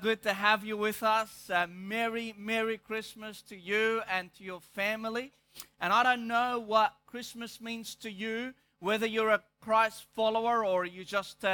Good to have you with us. Merry Christmas to you and to your family. And I don't know what Christmas means to you, whether you're a Christ follower or you just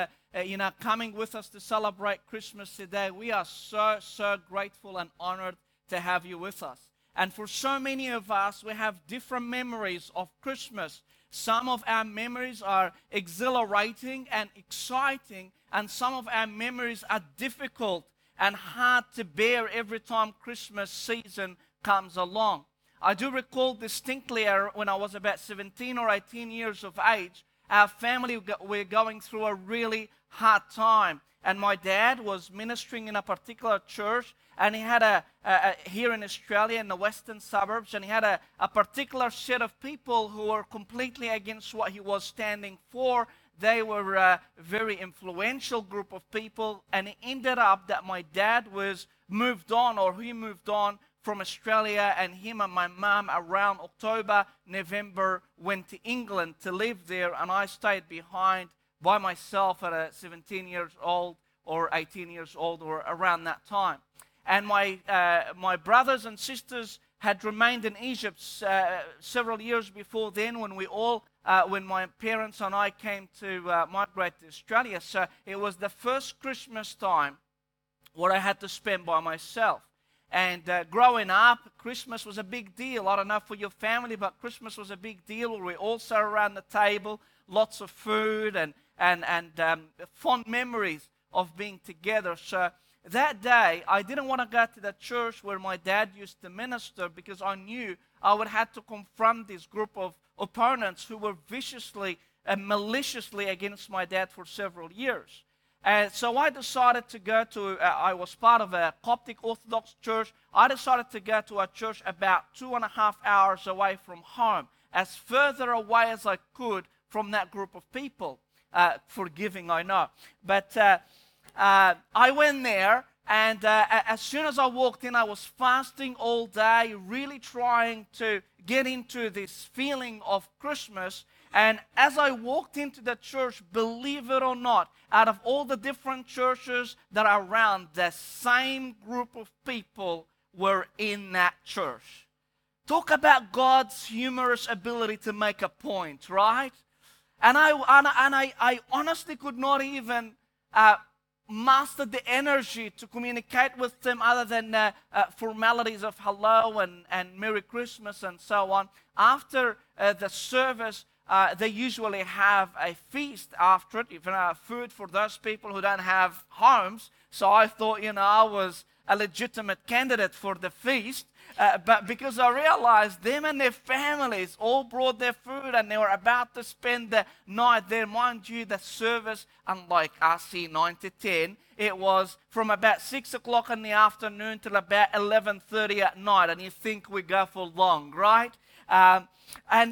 coming with us to celebrate Christmas today. We are so grateful and honored to have you with us. And for so many of us, we have different memories of Christmas. Some of our memories are exhilarating and exciting, and some of our memories are difficult and hard to bear every time Christmas season comes along. I do recall distinctly when I was about 17 or 18 years of age, our family were going through a really hard time. And my dad was ministering in a particular church, and he had here in Australia, in the western suburbs, and he had a particular set of people who were completely against what he was standing for. They were a very influential group of people, and it ended up that my dad he moved on from Australia, and him and my mum around October, November went to England to live there, and I stayed behind by myself at 17 years old or 18 years old or around that time. And my brothers and sisters had remained in Egypt several years before then when my parents and I came to migrate to Australia. So it was the first Christmas time where I had to spend by myself. And growing up, Christmas was a big deal. I don't know for your family, but Christmas was a big deal. We all sat around the table, lots of food and fond memories of being together. So that day, I didn't want to go to the church where my dad used to minister because I knew I would have to confront this group of opponents who were viciously and maliciously against my dad for several years. And so I decided to go to, I was part of a Coptic Orthodox church. I decided to go to a church about 2.5 hours away from home, as further away as I could from that group of people. Forgiving, I know. But I went there, and as soon as I walked in, I was fasting all day, really trying to get into this feeling of Christmas. And as I walked into the church, believe it or not, out of all the different churches that are around, the same group of people were in that church. Talk about God's humorous ability to make a point, right? And I honestly could not even master the energy to communicate with them other than formalities of hello and Merry Christmas and so on. After the service, they usually have a feast after it, even food for those people who don't have homes. So I thought, I was a legitimate candidate for the feast. But because I realized them and their families all brought their food and they were about to spend the night there. Mind you, the service, unlike RC 9 to 10, it was from about 6 o'clock in the afternoon till about 11:30 at night. And you think we go for long, right? And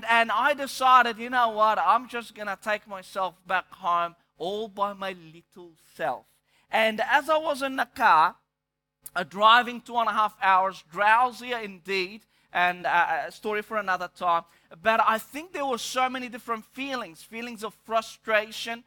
I decided, you know what, I'm just going to take myself back home all by my little self. And as I was in the car, driving 2.5 hours, drowsier indeed, and a story for another time. But I think there were so many different feelings of frustration,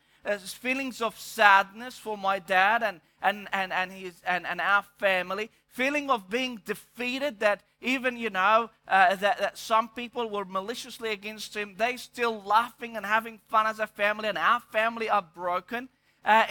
feelings of sadness for my dad and our family, feeling of being defeated that even, that some people were maliciously against him. They still laughing and having fun as a family, and our family are broken.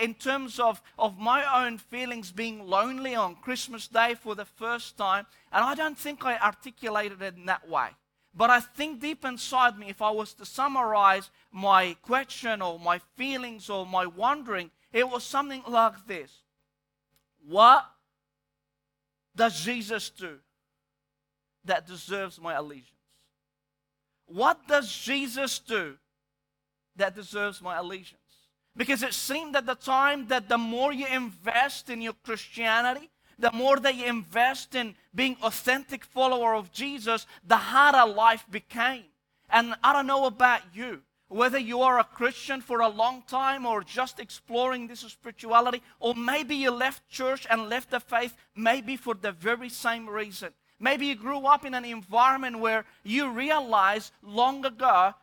In terms of my own feelings being lonely on Christmas Day for the first time, and I don't think I articulated it in that way. But I think deep inside me, if I was to summarize my question or my feelings or my wondering, it was something like this. What does Jesus do that deserves my allegiance? What does Jesus do that deserves my allegiance? Because it seemed at the time that the more you invest in your Christianity, the more that you invest in being authentic follower of Jesus, the harder life became. And I don't know about you, whether you are a Christian for a long time or just exploring this spirituality, or maybe you left church and left the faith maybe for the very same reason. Maybe you grew up in an environment where you realized long ago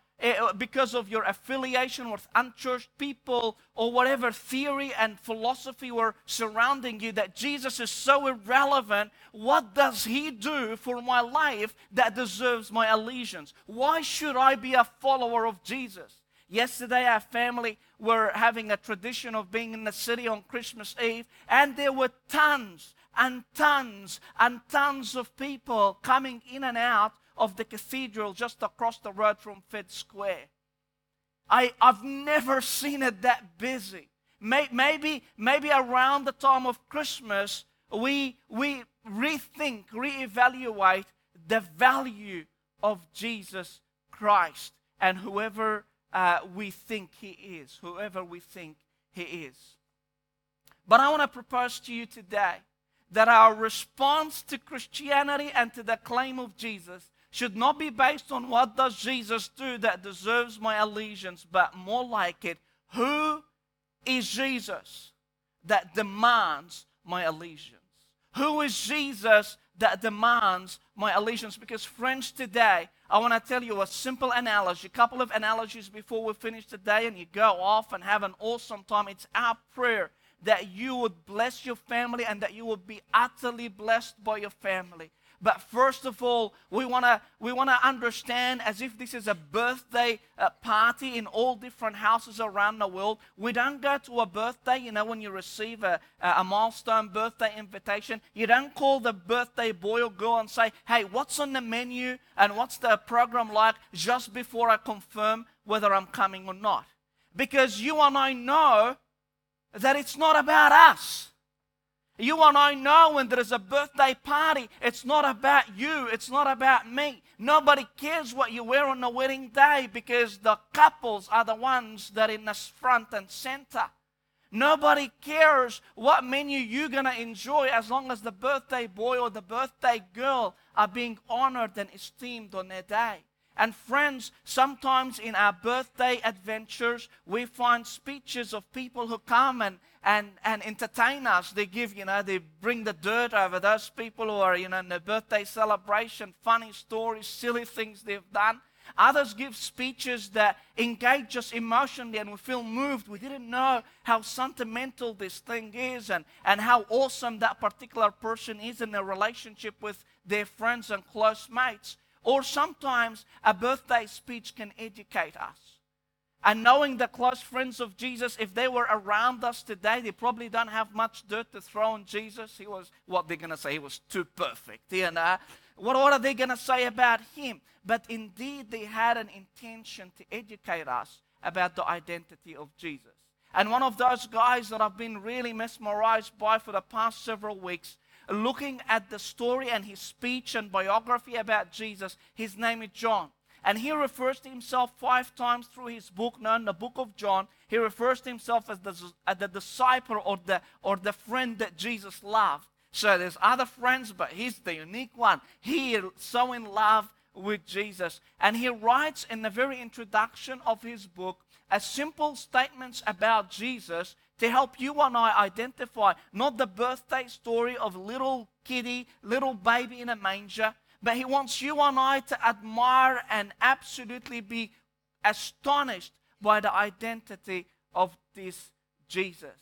because of your affiliation with unchurched people or whatever theory and philosophy were surrounding you, that Jesus is so irrelevant. What does he do for my life that deserves my allegiance? Why should I be a follower of Jesus? Yesterday, our family were having a tradition of being in the city on Christmas Eve, and there were tons and tons and tons of people coming in and out of the cathedral just across the road from Fitz Square. I've never seen it that busy. Maybe around the time of Christmas, we rethink, reevaluate the value of Jesus Christ and whoever we think he is, whoever we think he is. But I want to propose to you today that our response to Christianity and to the claim of Jesus should not be based on what does Jesus do that deserves my allegiance, but more like it, who is Jesus that demands my allegiance? Who is Jesus that demands my allegiance? Because friends, today, I want to tell you a simple analogy, a couple of analogies before we finish today, and you go off and have an awesome time. It's our prayer that you would bless your family and that you would be utterly blessed by your family. But first of all, we want to understand, as if this is a birthday party in all different houses around the world. We don't go to a birthday, you know, when you receive a milestone birthday invitation. You don't call the birthday boy or girl and say, hey, what's on the menu and what's the program like just before I confirm whether I'm coming or not. Because you and I know that it's not about us. You and I know when there is a birthday party, it's not about you, it's not about me. Nobody cares what you wear on the wedding day because the couples are the ones that are in the front and center. Nobody cares what menu you're going to enjoy as long as the birthday boy or the birthday girl are being honored and esteemed on their day. And friends, sometimes in our birthday adventures, we find speeches of people who come and entertain us. They give, you know, they bring the dirt over those people who are, you know, in the birthday celebration, funny stories, silly things they've done. Others give speeches that engage us emotionally and we feel moved. We didn't know how sentimental this thing is and how awesome that particular person is in their relationship with their friends and close mates. Or sometimes a birthday speech can educate us. And knowing the close friends of Jesus, if they were around us today, they probably don't have much dirt to throw on Jesus. He was, what they're going to say, he was too perfect. You know? What are they going to say about him? But indeed, they had an intention to educate us about the identity of Jesus. And one of those guys that I've been really mesmerized by for the past several weeks, looking at the story and his speech and biography about Jesus, his name is John. And he refers to himself 5 times through his book, known the Book of John. He refers to himself as the disciple or the friend that Jesus loved. So there's other friends, but he's the unique one. He is so in love with Jesus. And he writes in the very introduction of his book a simple statements about Jesus to help you and I identify not the birthday story of little kiddie, little baby in a manger, but he wants you and I to admire and absolutely be astonished by the identity of this Jesus.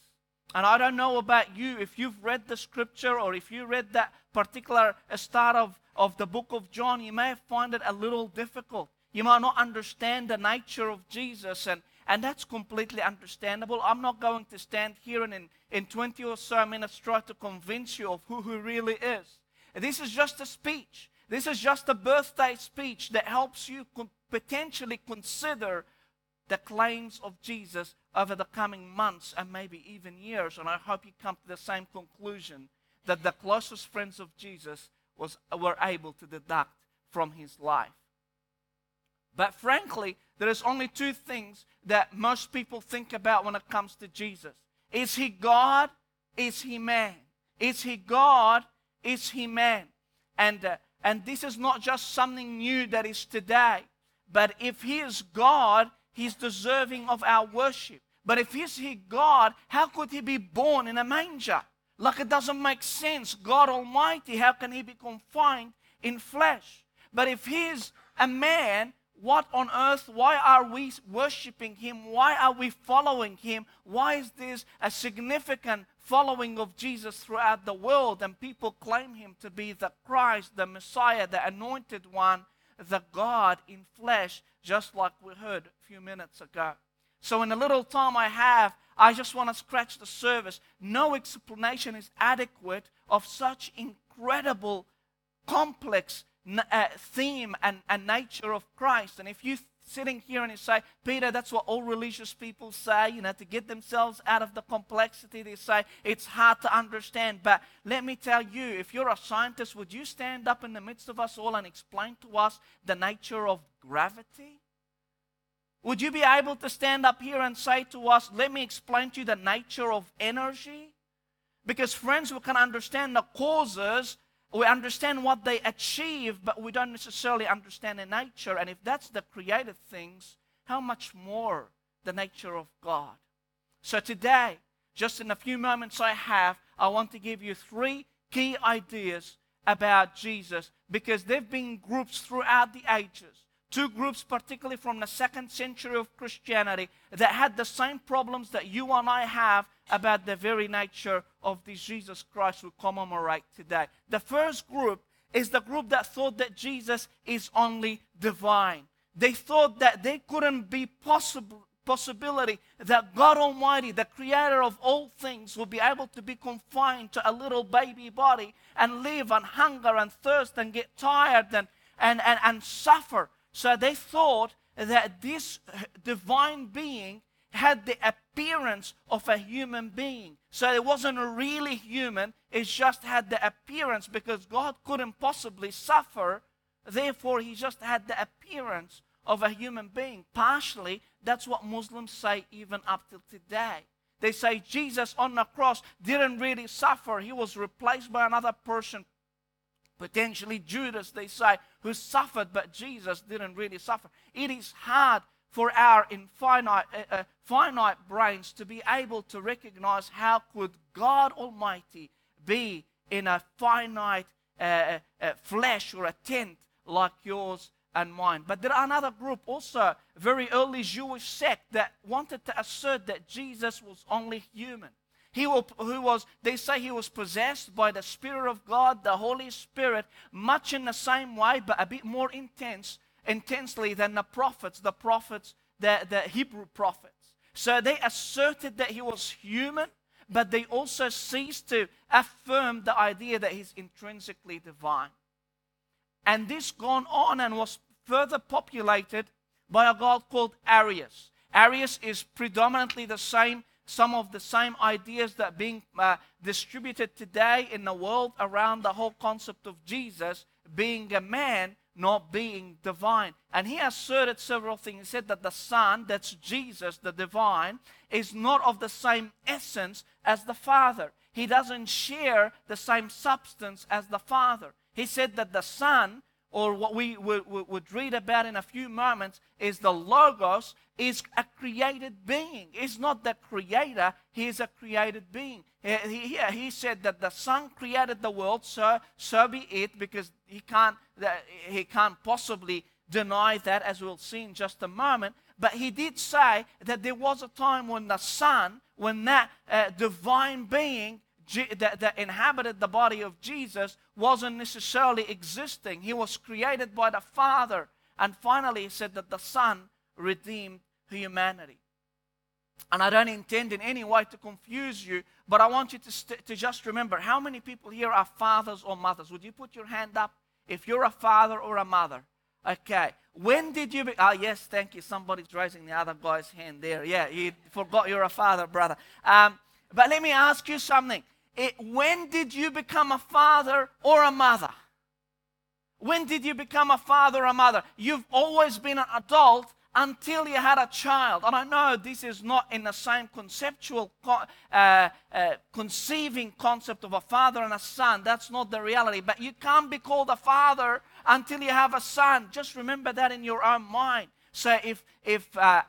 And I don't know about you, if you've read the scripture or if you read that particular start of the book of John, you may find it a little difficult. You might not understand the nature of Jesus, and that's completely understandable. I'm not going to stand here and in 20 or so minutes try to convince you of who he really is. This is just a speech. This is just a birthday speech that helps you potentially consider the claims of Jesus over the coming months and maybe even years. And I hope you come to the same conclusion that the closest friends of Jesus were able to deduct from his life. But frankly, there is only 2 things that most people think about when it comes to Jesus. Is he God? Is he man? Is he God? Is he man? And this is not just something new that is today. But if he is God, he's deserving of our worship. But if he's God, how could he be born in a manger? Like, it doesn't make sense. God Almighty, how can he be confined in flesh? But if he's a man, What on earth? Why are we worshiping him? Why are we following him? Why is this a significant following of Jesus throughout the world, and people claim him to be the Christ, the Messiah, the anointed one, the God in flesh, just like we heard a few minutes ago? So in the little time I have, I just want to scratch the surface. No explanation is adequate of such incredible, complex theme and nature of Christ. And if you're sitting here and you say, Peter, that's what all religious people say, you know, to get themselves out of the complexity, they say it's hard to understand. But let me tell you, if you're a scientist, would you stand up in the midst of us all and explain to us the nature of gravity? Would you be able to stand up here and say to us, let me explain to you the nature of energy? Because friends, we can understand the causes, we understand what they achieve, but we don't necessarily understand their nature. And if that's the created things, how much more the nature of God? So today, just in a few moments I have, I want to give you three key ideas about Jesus, because there have been groups throughout the ages, two groups particularly from the 2nd century of Christianity, that had the same problems that you and I have about the very nature of this Jesus Christ we commemorate today. The first group is the group that thought that Jesus is only divine. They thought that there couldn't be possibility that God Almighty, the creator of all things, will be able to be confined to a little baby body and live and hunger and thirst and get tired and suffer. So they thought that this divine being had the appearance of a human being. So it wasn't really human, it just had the appearance, because God couldn't possibly suffer, therefore he just had the appearance of a human being. Partially, that's what Muslims say even up till today. They say Jesus on the cross didn't really suffer, he was replaced by another person, potentially Judas, they say, who suffered, but Jesus didn't really suffer. It is hard for our finite brains to be able to recognize how could God Almighty be in a finite flesh or a tent like yours and mine. But there are another group also, very early Jewish sect, that wanted to assert that Jesus was only human. They say he was possessed by the Spirit of God, the Holy Spirit, much in the same way, but a bit more intensely than the prophets, the Hebrew prophets. So they asserted that he was human, but they also ceased to affirm the idea that he's intrinsically divine. And this gone on and was further populated by a god called Arius. Arius is predominantly some of the same ideas that are being distributed today in the world around the whole concept of Jesus being a man, not being divine. And he asserted several things. He said that the Son, that's Jesus, the divine, is not of the same essence as the Father. He doesn't share the same substance as the Father. He said that the Son, or what we would read about in a few moments, is the Logos, is a created being. He's not the creator, he is a created being. He said that the Son created the world, so be it, because he can't possibly deny that, as we'll see in just a moment. But he did say that there was a time when the Son, when that divine being that inhabited the body of Jesus, wasn't necessarily existing. He was created by the Father. And finally, he said that the Son redeemed humanity. And I don't intend in any way to confuse you, but I want you to just remember, how many people here are fathers or mothers? Would you put your hand up if you're a father or a mother? Okay. When did you yes, thank you. Somebody's raising the other guy's hand there. Yeah, you forgot you're a father, brother. But let me ask you something. When did you become a father or a mother? When did you become a father or a mother? You've always been an adult until you had a child. And I know this is not in the same conceptual conceiving concept of a father and a son. That's not the reality. But you can't be called a father until you have a son. Just remember that in your own mind. So if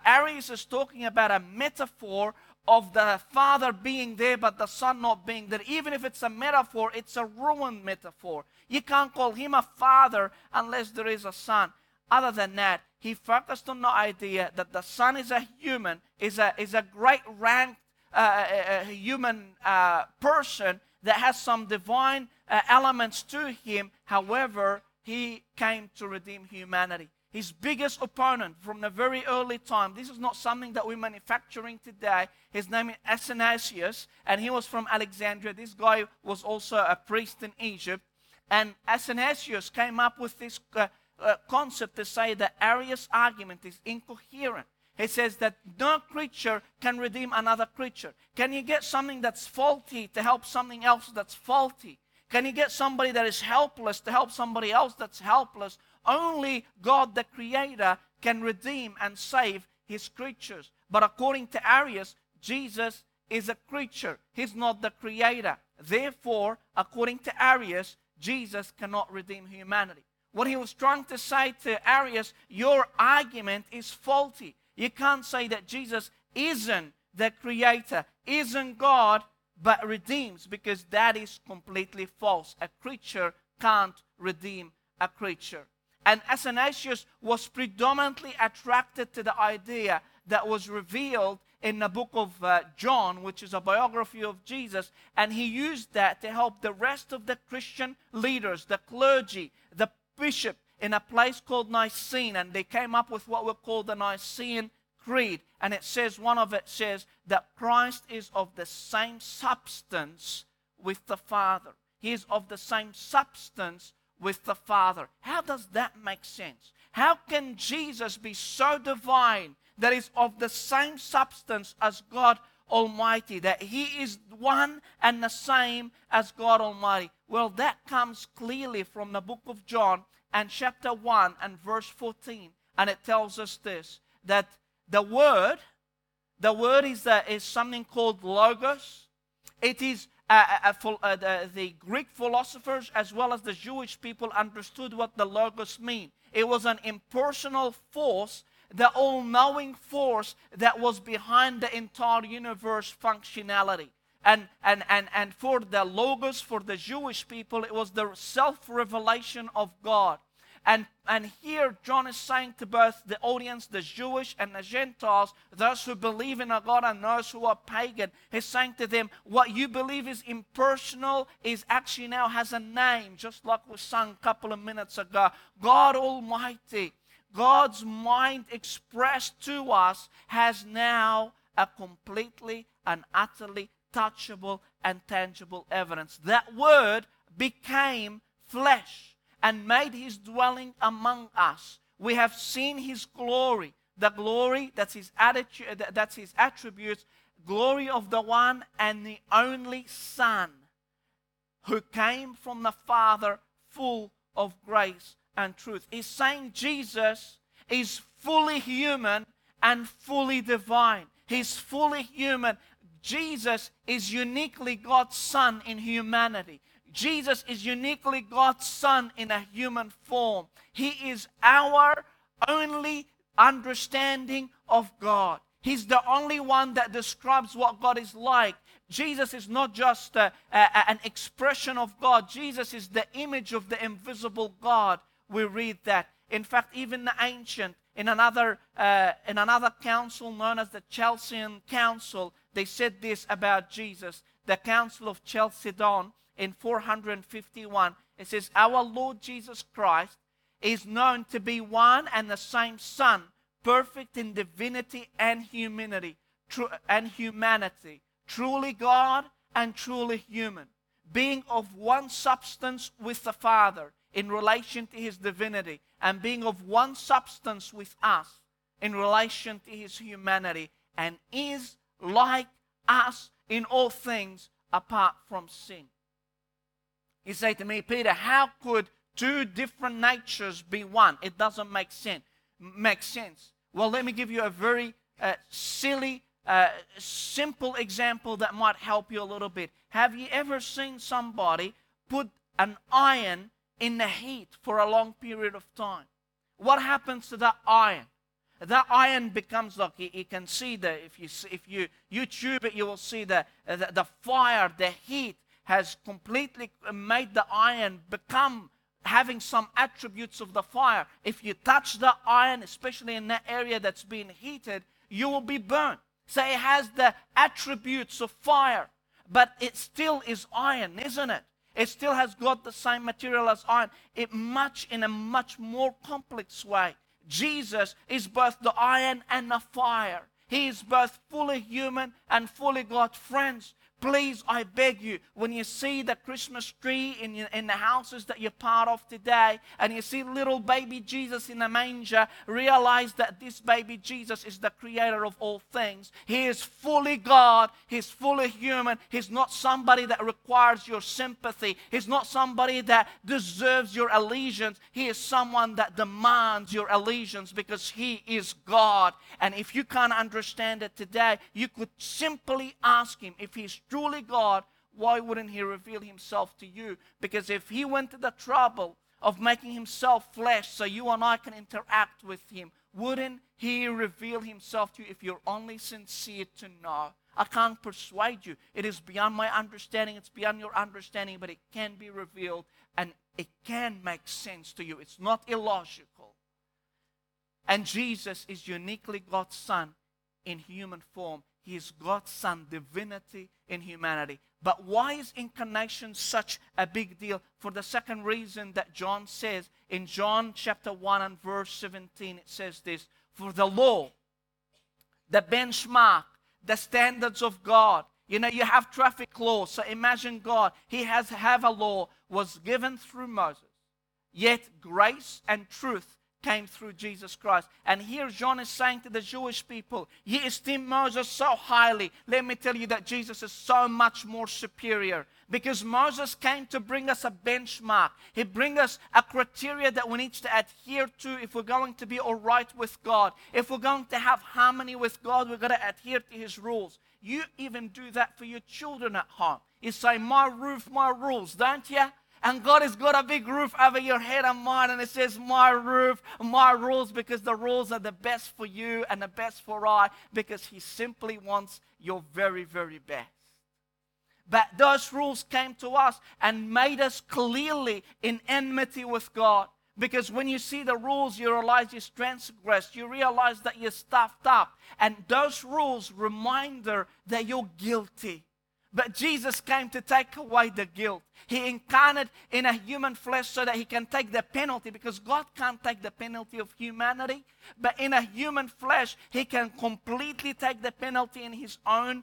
Arius is talking about a metaphor of the Father being there but the Son not being there, even if it's a metaphor, it's a ruined metaphor. You can't call him a father unless there is a son. Other than that, he focused on the idea that the Son is a human, is a great ranked human person that has some divine elements to him. However, he came to redeem humanity. His biggest opponent from the very early time, this is not something that we're manufacturing today, his name is Athanasius, and he was from Alexandria. This guy was also a priest in Egypt. And Athanasius came up with this concept to say that Arius' argument is incoherent. He says that no creature can redeem another creature. Can you get something that's faulty to help something else that's faulty? Can you get somebody that is helpless to help somebody else that's helpless? Only God, the Creator, can redeem and save His creatures. But according to Arius, Jesus is a creature. He's not the Creator. Therefore, according to Arius, Jesus cannot redeem humanity. What he was trying to say to Arius, your argument is faulty. You can't say that Jesus isn't the Creator, isn't God, but redeems, because that is completely false. A creature can't redeem a creature. And Athanasius was predominantly attracted to the idea that was revealed in the book of John, which is a biography of Jesus, and he used that to help the rest of the Christian leaders, the clergy, the bishop, in a place called Nicene, and they came up with what we call the Nicene Creed. And it says, one of it says, that Christ is of the same substance with the Father. He is of the same substance with the Father. How does that make sense? How can Jesus be so divine that is of the same substance as God Almighty, that He is one and the same as God Almighty? Well, that comes clearly from the book of John and chapter 1 and verse 14, and it tells us this, that the Word is something called Logos. It is the Greek philosophers as well as the Jewish people understood what the Logos mean. It was an impersonal force, the all-knowing force that was behind the entire universe functionality. And for the Logos, for the Jewish people, it was the self-revelation of God. And here John is saying to both the audience, the Jewish and the Gentiles, those who believe in a God and those who are pagan, he's saying to them, what you believe is impersonal is actually now has a name, just like we sang a couple of minutes ago. God Almighty, God's mind expressed to us, has now a completely and utterly touchable and tangible evidence. That Word became flesh and made His dwelling among us. We have seen His glory. The glory, that's His attitude, that's His attributes, glory of the one and the only Son, who came from the Father, full of grace and truth. He's saying Jesus is fully human and fully divine. He's fully human. Jesus is uniquely God's Son in humanity. Jesus is uniquely God's Son in a human form. He is our only understanding of God. He's the only one that describes what God is like. Jesus is not just an expression of God. Jesus is the image of the invisible God. We read that. In fact, even the ancient, in another council known as the Chalcedonian Council, they said this about Jesus. The Council of Chalcedon, in 451, it says, our Lord Jesus Christ is known to be one and the same Son, perfect in divinity and humanity, truly God and truly human, being of one substance with the Father in relation to His divinity, and being of one substance with us in relation to His humanity, and is like us in all things apart from sin. You say to me, Peter, how could two different natures be one? It doesn't make sense. Well, let me give you a very simple example that might help you a little bit. Have you ever seen somebody put an iron in the heat for a long period of time? What happens to that iron? That iron becomes like, you can see that if you YouTube it, you will see the fire, the heat has completely made the iron become having some attributes of the fire. If you touch the iron, especially in that area that's been heated, you will be burned. So it has the attributes of fire, but it still is iron, isn't it? It still has got the same material as iron. It much in a much more complex way. Jesus is both the iron and the fire. He is both fully human and fully God. Friends, please, I beg you, when you see the Christmas tree in the houses that you're part of today, and you see little baby Jesus in a manger, realize that this baby Jesus is the creator of all things. He is fully God. He's fully human. He's not somebody that requires your sympathy. He's not somebody that deserves your allegiance. He is someone that demands your allegiance because he is God. And if you can't understand it today, you could simply ask him, if he's truly God, why wouldn't he reveal himself to you? Because if he went to the trouble of making himself flesh so you and I can interact with him, wouldn't he reveal himself to you if you're only sincere to know? I can't persuade you. It is beyond my understanding. It's beyond your understanding, but it can be revealed and it can make sense to you. It's not illogical. And Jesus is uniquely God's Son in human form. He is God's Son, divinity in humanity. But why is incarnation such a big deal? For the second reason that John says, in John chapter 1 and verse 17, it says this: for the law, the benchmark, the standards of God, you know, you have traffic laws, so imagine God, he has have a law, was given through Moses, yet grace and truth came through Jesus Christ. And here John is saying to the Jewish people, ye esteem Moses so highly. Let me tell you that Jesus is so much more superior, because Moses came to bring us a benchmark. He brings us a criteria that we need to adhere to if we're going to be all right with God. If we're going to have harmony with God, we've got to adhere to his rules. You even do that for your children at home. You say, my roof, my rules, don't you? And God has got a big roof over your head and mine, and it says, my roof, my rules, because the rules are the best for you and the best for I, because he simply wants your very, very best. But those rules came to us and made us clearly in enmity with God, because when you see the rules, you realize you transgressed, you realize that you're stuffed up, and those rules reminder that you're guilty. But Jesus came to take away the guilt. He incarnated in a human flesh so that he can take the penalty, because God can't take the penalty of humanity. But in a human flesh, he can completely take the penalty on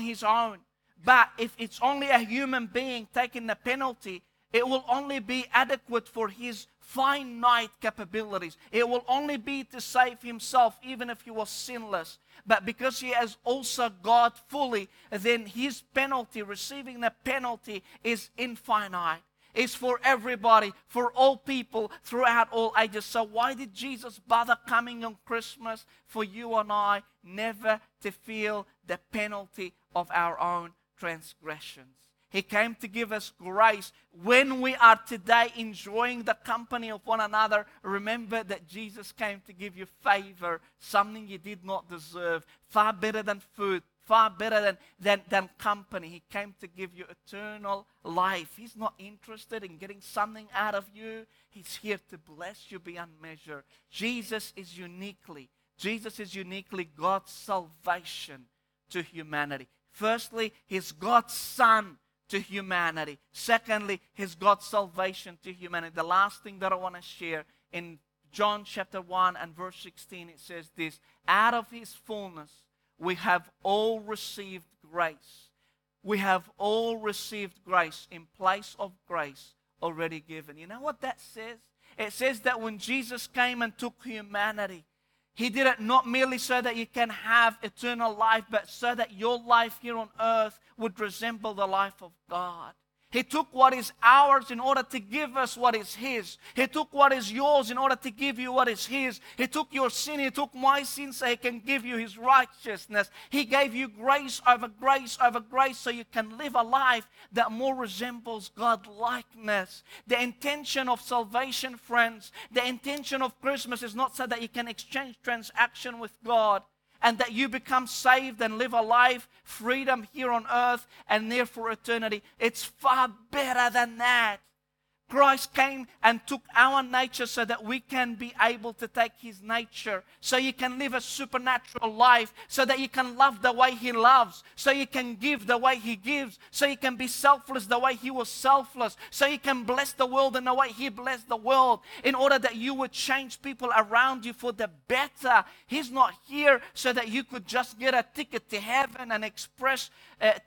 his own. But if it's only a human being taking the penalty, it will only be adequate for his finite capabilities. It will only be to save himself, even if he was sinless. But because he is also God fully, then his penalty, receiving the penalty, is infinite. It's for everybody, for all people, throughout all ages. So why did Jesus bother coming on Christmas? For you and I never to feel the penalty of our own transgressions. He came to give us grace. When we are today enjoying the company of one another, remember that Jesus came to give you favor, something you did not deserve, far better than food, far better than company. He came to give you eternal life. He's not interested in getting something out of you. He's here to bless you beyond measure. Jesus is uniquely God's salvation to humanity. Firstly, he's God's Son to humanity. Secondly, he's God's salvation to humanity. The last thing that I want to share, in John chapter 1 and verse 16, it says this: out of his fullness we have all received grace. We have all received grace in place of grace already given. You know what that says? It says that when Jesus came and took humanity, he did it not merely so that you can have eternal life, but so that your life here on earth would resemble the life of God. He took what is ours in order to give us what is his. He took what is yours in order to give you what is his. He took your sin, he took my sin, so he can give you his righteousness. He gave you grace over grace over grace, so you can live a life that more resembles God-likeness. The intention of salvation, friends, the intention of Christmas is not so that you can exchange transaction with God, and that you become saved and live a life, freedom here on earth and there for eternity. It's far better than that. Christ came and took our nature so that we can be able to take His nature, so you can live a supernatural life, so that you can love the way He loves, so you can give the way He gives, so you can be selfless the way He was selfless, so you can bless the world in the way He blessed the world, in order that you would change people around you for the better. He's not here so that you could just get a ticket to heaven, an express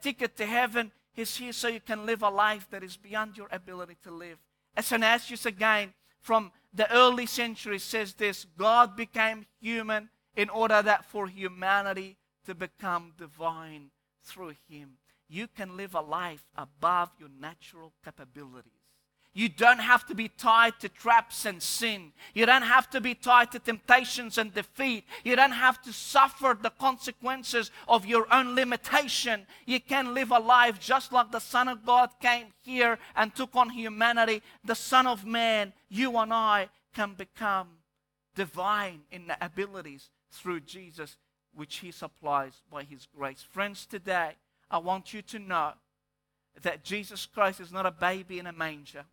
ticket to heaven. He's here so you can live a life that is beyond your ability to live. Athanasius, again, from the early centuries, says this: God became human in order that for humanity to become divine through Him. You can live a life above your natural capabilities. You don't have to be tied to traps and sin. You don't have to be tied to temptations and defeat. You don't have to suffer the consequences of your own limitation. You can live a life just like the Son of God came here and took on humanity. The Son of Man, you and I, can become divine in the abilities through Jesus, which He supplies by His grace. Friends, today, I want you to know that Jesus Christ is not a baby in a manger.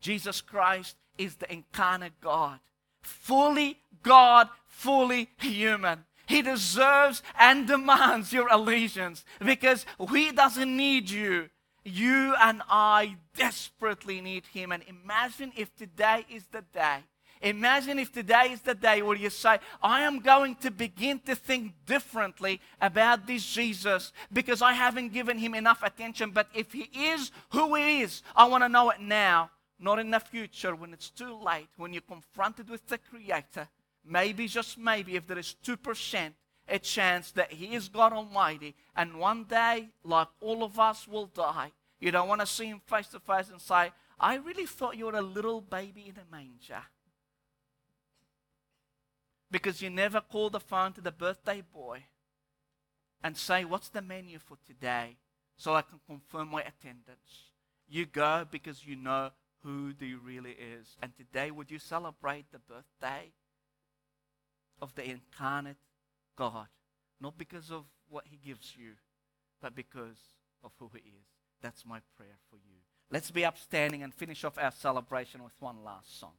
Jesus Christ is the incarnate God, fully God, fully human. He deserves and demands your allegiance, because He doesn't need you. You and I desperately need Him. And imagine if today is the day. Imagine if today is the day where you say, I am going to begin to think differently about this Jesus, because I haven't given Him enough attention. But if He is who He is, I want to know it now, not in the future when it's too late, when you're confronted with the Creator. Maybe, just maybe, if there is 2% a chance that He is God Almighty, and one day, like all of us, will die. You don't want to see Him face to face and say, I really thought you were a little baby in a manger. Because you never call the phone to the birthday boy and say, what's the menu for today so I can confirm my attendance? You go because you know who He really is. And today, would you celebrate the birthday of the incarnate God? Not because of what He gives you, but because of who He is. That's my prayer for you. Let's be upstanding and finish off our celebration with one last song.